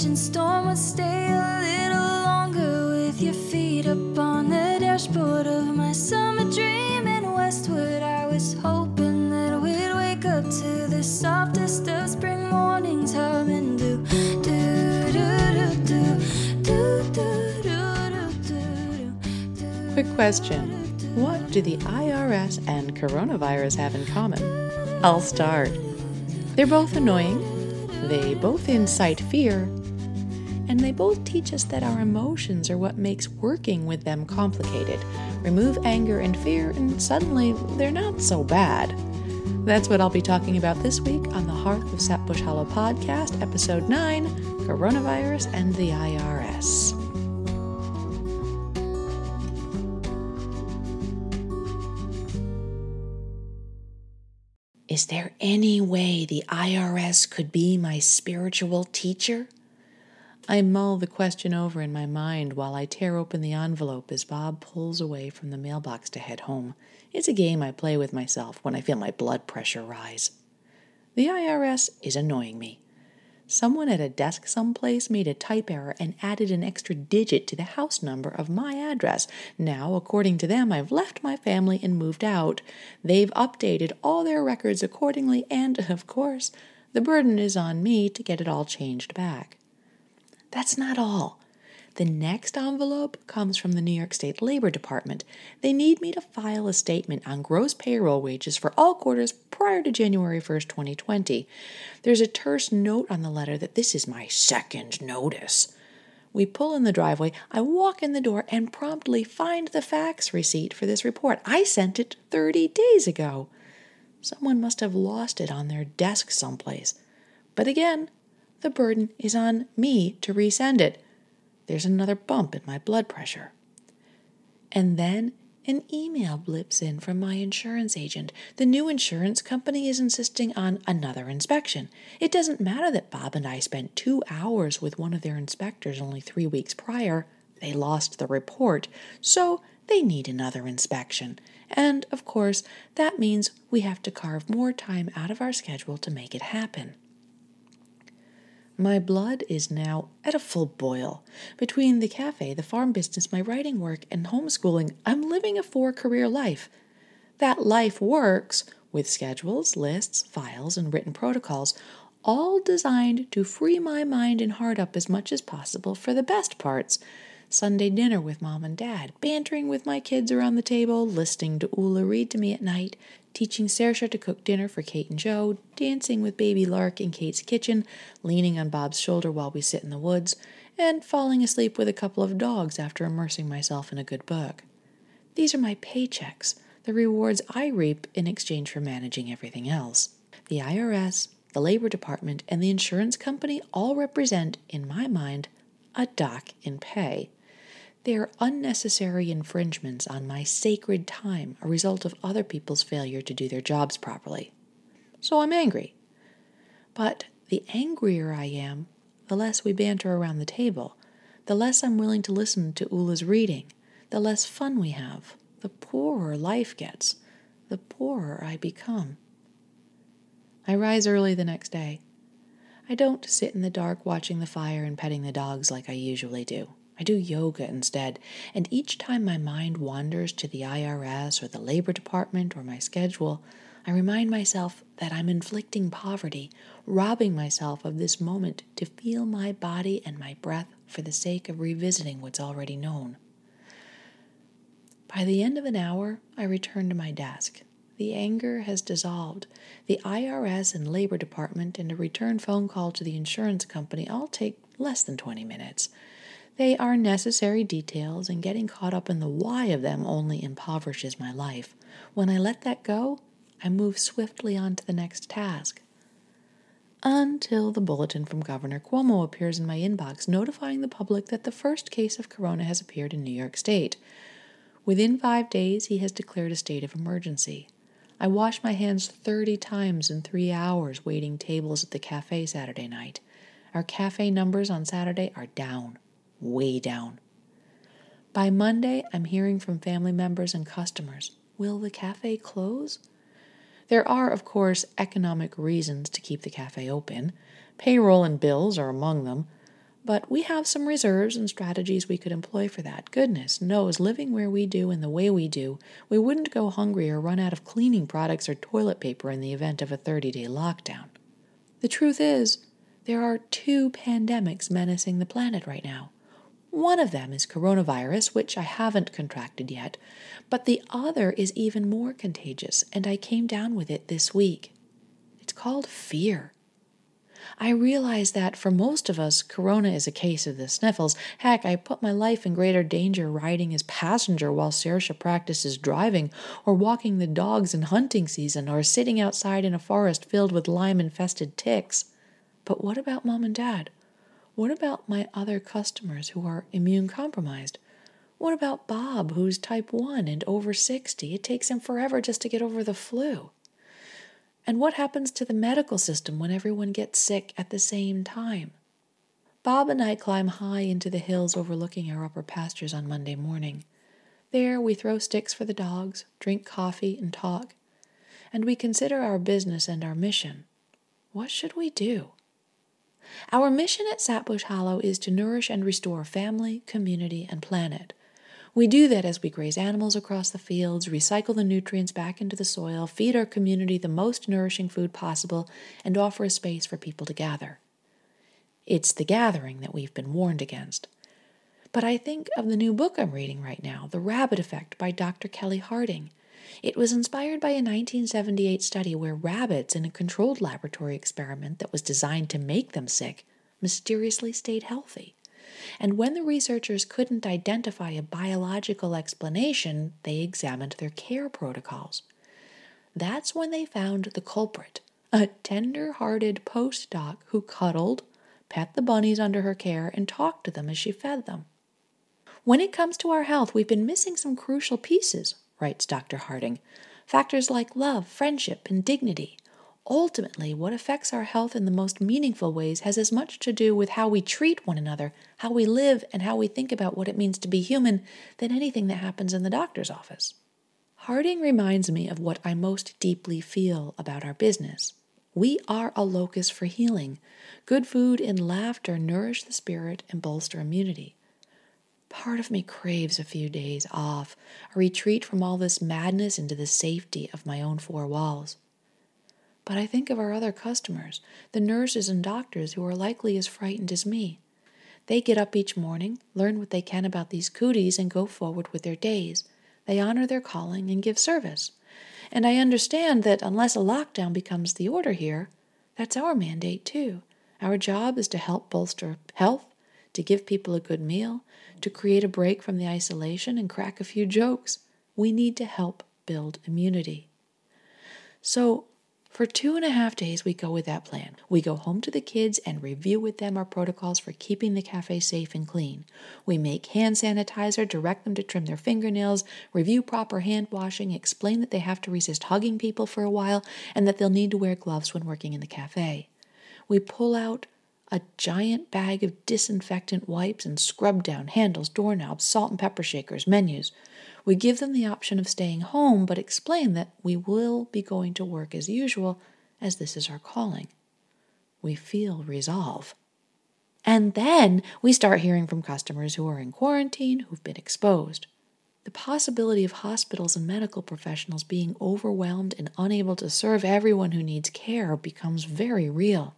raging storm would stay a little longer with your feet up on the dashboard of my summer dream. And westward I was hoping that we'd wake up to the softest of spring mornings, humming do do do do do do do do. Quick question. What do the IRS and coronavirus have in common? I'll start. They're both annoying, they both incite fear, and they both teach us that our emotions are what makes working with them complicated. Remove anger and fear, and suddenly they're not so bad. That's what I'll be talking about this week on the Hearth of Sap Bush Hollow Podcast, Episode 9, Coronavirus and the IRS. Is there any way the IRS could be my spiritual teacher? I mull the question over in my mind while I tear open the envelope as Bob pulls away from the mailbox to head home. It's a game I play with myself when I feel my blood pressure rise. The IRS is annoying me. Someone at a desk someplace made a type error and added an extra digit to the house number of my address. Now, according to them, I've left my family and moved out. They've updated all their records accordingly, and, of course, the burden is on me to get it all changed back. That's not all. The next envelope comes from the New York State Labor Department. They need me to file a statement on gross payroll wages for all quarters prior to January 1st, 2020. There's a terse note on the letter that this is my second notice. We pull in the driveway, I walk in the door, and promptly find the fax receipt for this report. I sent it 30 days ago. Someone must have lost it on their desk someplace. But again, the burden is on me to resend it. There's another bump in my blood pressure. And then an email blips in from my insurance agent. The new insurance company is insisting on another inspection. It doesn't matter that Bob and I spent 2 hours with one of their inspectors only 3 weeks prior. They lost the report, so they need another inspection. And, of course, that means we have to carve more time out of our schedule to make it happen. My blood is now at a full boil. Between the cafe, the farm business, my writing work, and homeschooling, I'm living a four-career life. That life works with schedules, lists, files, and written protocols, all designed to free my mind and heart up as much as possible for the best parts. Sunday dinner with Mom and Dad, bantering with my kids around the table, listening to Ula read to me at night, teaching Saoirse to cook dinner for Kate and Joe, dancing with baby Lark in Kate's kitchen, leaning on Bob's shoulder while we sit in the woods, and falling asleep with a couple of dogs after immersing myself in a good book. These are my paychecks, the rewards I reap in exchange for managing everything else. The IRS, the Labor Department, and the insurance company all represent, in my mind, a dock in pay. They are unnecessary infringements on my sacred time, a result of other people's failure to do their jobs properly. So I'm angry. But the angrier I am, the less we banter around the table, the less I'm willing to listen to Ula's reading, the less fun we have, the poorer life gets, the poorer I become. I rise early the next day. I don't sit in the dark watching the fire and petting the dogs like I usually do. I do yoga instead, and each time my mind wanders to the IRS or the Labor Department or my schedule, I remind myself that I'm inflicting poverty, robbing myself of this moment to feel my body and my breath for the sake of revisiting what's already known. By the end of an hour, I return to my desk. The anger has dissolved. The IRS and Labor Department and a return phone call to the insurance company all take less than 20 minutes. They are necessary details, and getting caught up in the why of them only impoverishes my life. When I let that go, I move swiftly on to the next task. Until the bulletin from Governor Cuomo appears in my inbox, notifying the public that the first case of corona has appeared in New York State. Within 5 days, he has declared a state of emergency. I wash my hands 30 times in 3 hours waiting tables at the cafe Saturday night. Our cafe numbers on Saturday are down. Way down. By Monday, I'm hearing from family members and customers. Will the cafe close? There are, of course, economic reasons to keep the cafe open. Payroll and bills are among them. But we have some reserves and strategies we could employ for that. Goodness knows, living where we do and the way we do, we wouldn't go hungry or run out of cleaning products or toilet paper in the event of a 30-day lockdown. The truth is, there are two pandemics menacing the planet right now. One of them is coronavirus, which I haven't contracted yet, but the other is even more contagious, and I came down with it this week. It's called fear. I realize that for most of us, corona is a case of the sniffles. Heck, I put my life in greater danger riding as passenger while Saoirse practices driving, or walking the dogs in hunting season, or sitting outside in a forest filled with lime-infested ticks. But what about Mom and Dad? What about my other customers who are immune-compromised? What about Bob, who's type 1 and over 60? It takes him forever just to get over the flu. And what happens to the medical system when everyone gets sick at the same time? Bob and I climb high into the hills overlooking our upper pastures on Monday morning. There we throw sticks for the dogs, drink coffee, and talk. And we consider our business and our mission. What should we do? Our mission at Sap Bush Hollow is to nourish and restore family, community, and planet. We do that as we graze animals across the fields, recycle the nutrients back into the soil, feed our community the most nourishing food possible, and offer a space for people to gather. It's the gathering that we've been warned against. But I think of the new book I'm reading right now, The Rabbit Effect by Dr. Kelly Harding. It was inspired by a 1978 study where rabbits in a controlled laboratory experiment that was designed to make them sick mysteriously stayed healthy. And when the researchers couldn't identify a biological explanation, they examined their care protocols. That's when they found the culprit, a tender-hearted postdoc who cuddled, pet the bunnies under her care, and talked to them as she fed them. When it comes to our health, we've been missing some crucial pieces, writes Dr. Harding. Factors like love, friendship, and dignity. Ultimately, what affects our health in the most meaningful ways has as much to do with how we treat one another, how we live, and how we think about what it means to be human than anything that happens in the doctor's office. Harding reminds me of what I most deeply feel about our business. We are a locus for healing. Good food and laughter nourish the spirit and bolster immunity. Part of me craves a few days off, a retreat from all this madness into the safety of my own four walls. But I think of our other customers, the nurses and doctors who are likely as frightened as me. They get up each morning, learn what they can about these cooties, and go forward with their days. They honor their calling and give service. And I understand that unless a lockdown becomes the order here, that's our mandate too. Our job is to help bolster health, to give people a good meal, to create a break from the isolation and crack a few jokes. We need to help build immunity. So, for 2.5 days, we go with that plan. We go home to the kids and review with them our protocols for keeping the cafe safe and clean. We make hand sanitizer, direct them to trim their fingernails, review proper hand washing, explain that they have to resist hugging people for a while, and that they'll need to wear gloves when working in the cafe. We pull out a giant bag of disinfectant wipes and scrub down handles, doorknobs, salt and pepper shakers, menus. We give them the option of staying home, but explain that we will be going to work as usual, as this is our calling. We feel resolve. And then we start hearing from customers who are in quarantine, who've been exposed. The possibility of hospitals and medical professionals being overwhelmed and unable to serve everyone who needs care becomes very real.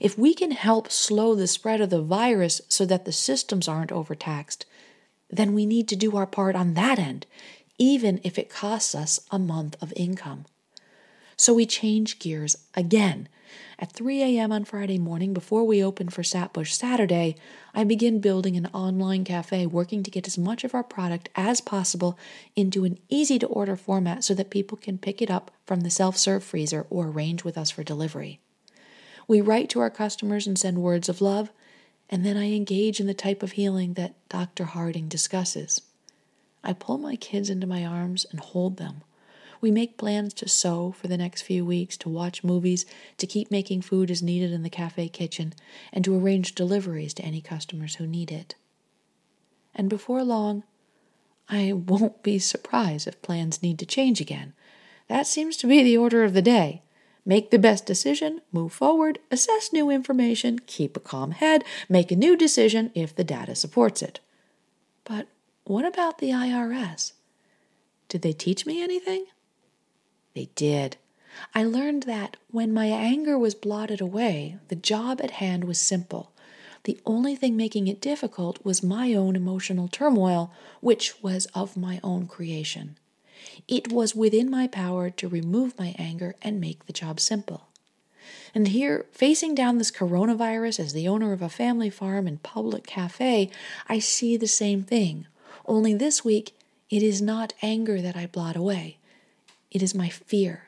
If we can help slow the spread of the virus so that the systems aren't overtaxed, then we need to do our part on that end, even if it costs us a month of income. So we change gears again. At 3 a.m. on Friday morning, before we open for Sapbush Saturday, I begin building an online cafe, working to get as much of our product as possible into an easy-to-order format so that people can pick it up from the self-serve freezer or arrange with us for delivery. We write to our customers and send words of love, and then I engage in the type of healing that Dr. Harding discusses. I pull my kids into my arms and hold them. We make plans to sew for the next few weeks, to watch movies, to keep making food as needed in the cafe kitchen, and to arrange deliveries to any customers who need it. And before long, I won't be surprised if plans need to change again. That seems to be the order of the day. Make the best decision, move forward, assess new information, keep a calm head, make a new decision if the data supports it. But what about the IRS? Did they teach me anything? They did. I learned that when my anger was blotted away, the job at hand was simple. The only thing making it difficult was my own emotional turmoil, which was of my own creation. It was within my power to remove my anger and make the job simple. And here, facing down this coronavirus as the owner of a family farm and public cafe, I see the same thing. Only this week, it is not anger that I blot away. It is my fear.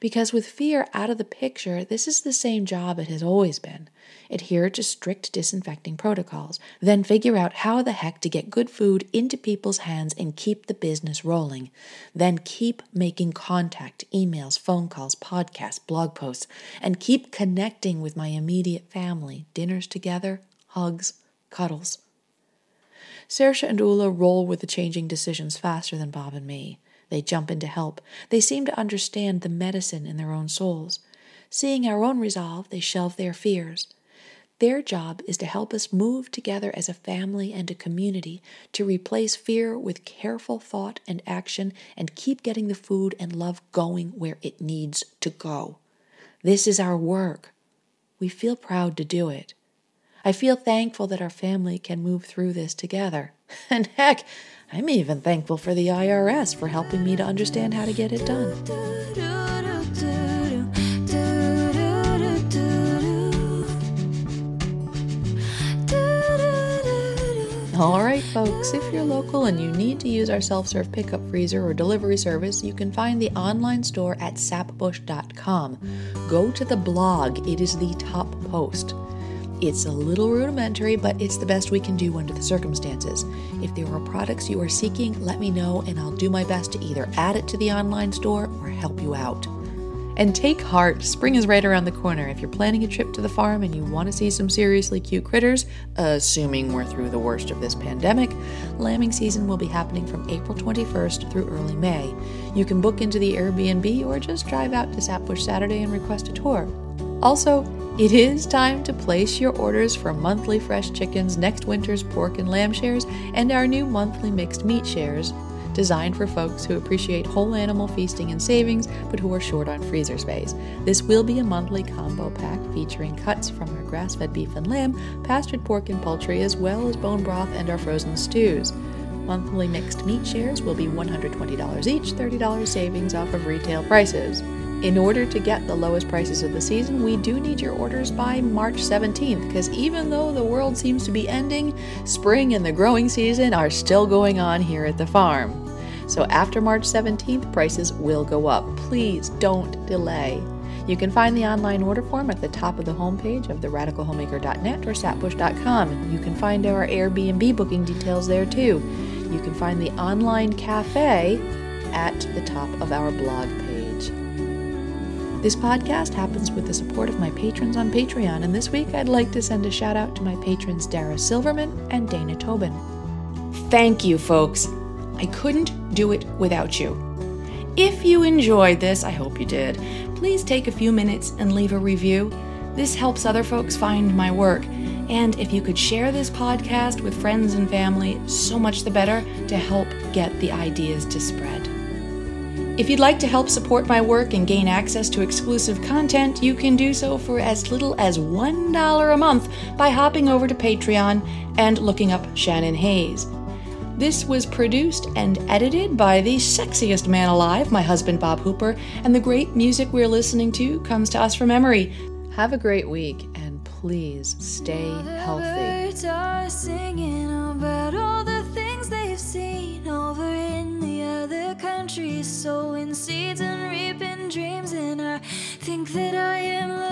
Because with fear out of the picture, this is the same job it has always been. Adhere to strict disinfecting protocols, then figure out how the heck to get good food into people's hands and keep the business rolling. Then keep making contact, emails, phone calls, podcasts, blog posts, and keep connecting with my immediate family, dinners together, hugs, cuddles. Saoirse and Ula roll with the changing decisions faster than Bob and me. They jump in to help. They seem to understand the medicine in their own souls. Seeing our own resolve, they shelve their fears. Their job is to help us move together as a family and a community, to replace fear with careful thought and action, and keep getting the food and love going where it needs to go. This is our work. We feel proud to do it. I feel thankful that our family can move through this together. And heck, I'm even thankful for the IRS for helping me to understand how to get it done. All right, folks, if you're local and you need to use our self-serve pickup freezer or delivery service, you can find the online store at sapbush.com. Go to the blog. It is the top post. It's a little rudimentary, but it's the best we can do under the circumstances. If there are products you are seeking, let me know, and I'll do my best to either add it to the online store or help you out. And take heart. Spring is right around the corner. If you're planning a trip to the farm and you want to see some seriously cute critters, assuming we're through the worst of this pandemic, lambing season will be happening from April 21st through early May. You can book into the Airbnb or just drive out to Sapbush Saturday and request a tour. Also, it is time to place your orders for monthly fresh chickens, next winter's pork and lamb shares, and our new monthly mixed meat shares, designed for folks who appreciate whole animal feasting and savings, but who are short on freezer space. This will be a monthly combo pack featuring cuts from our grass-fed beef and lamb, pastured pork and poultry, as well as bone broth and our frozen stews. Monthly mixed meat shares will be $120 each, $30 savings off of retail prices. In order to get the lowest prices of the season, we do need your orders by March 17th, because even though the world seems to be ending, spring and the growing season are still going on here at the farm. So after March 17th, prices will go up. Please don't delay. You can find the online order form at the top of the homepage of theradicalhomemaker.net or sapbush.com. You can find our Airbnb booking details there too. You can find the online cafe at the top of our blog page. This podcast happens with the support of my patrons on Patreon, and this week I'd like to send a shout out to my patrons Dara Silverman and Dana Tobin. Thank you, folks. I couldn't do it without you. If you enjoyed this, I hope you did, please take a few minutes and leave a review. This helps other folks find my work. And if you could share this podcast with friends and family, so much the better to help get the ideas to spread. If you'd like to help support my work and gain access to exclusive content, you can do so for as little as $1 a month by hopping over to Patreon and looking up Shannon Hayes. This was produced and edited by the sexiest man alive, my husband Bob Hooper, and the great music we're listening to comes to us from Emory. Have a great week, and please stay healthy. The birds are singing about all the things they've seen over in the other country, sowing seeds and reaping dreams, and I think that I am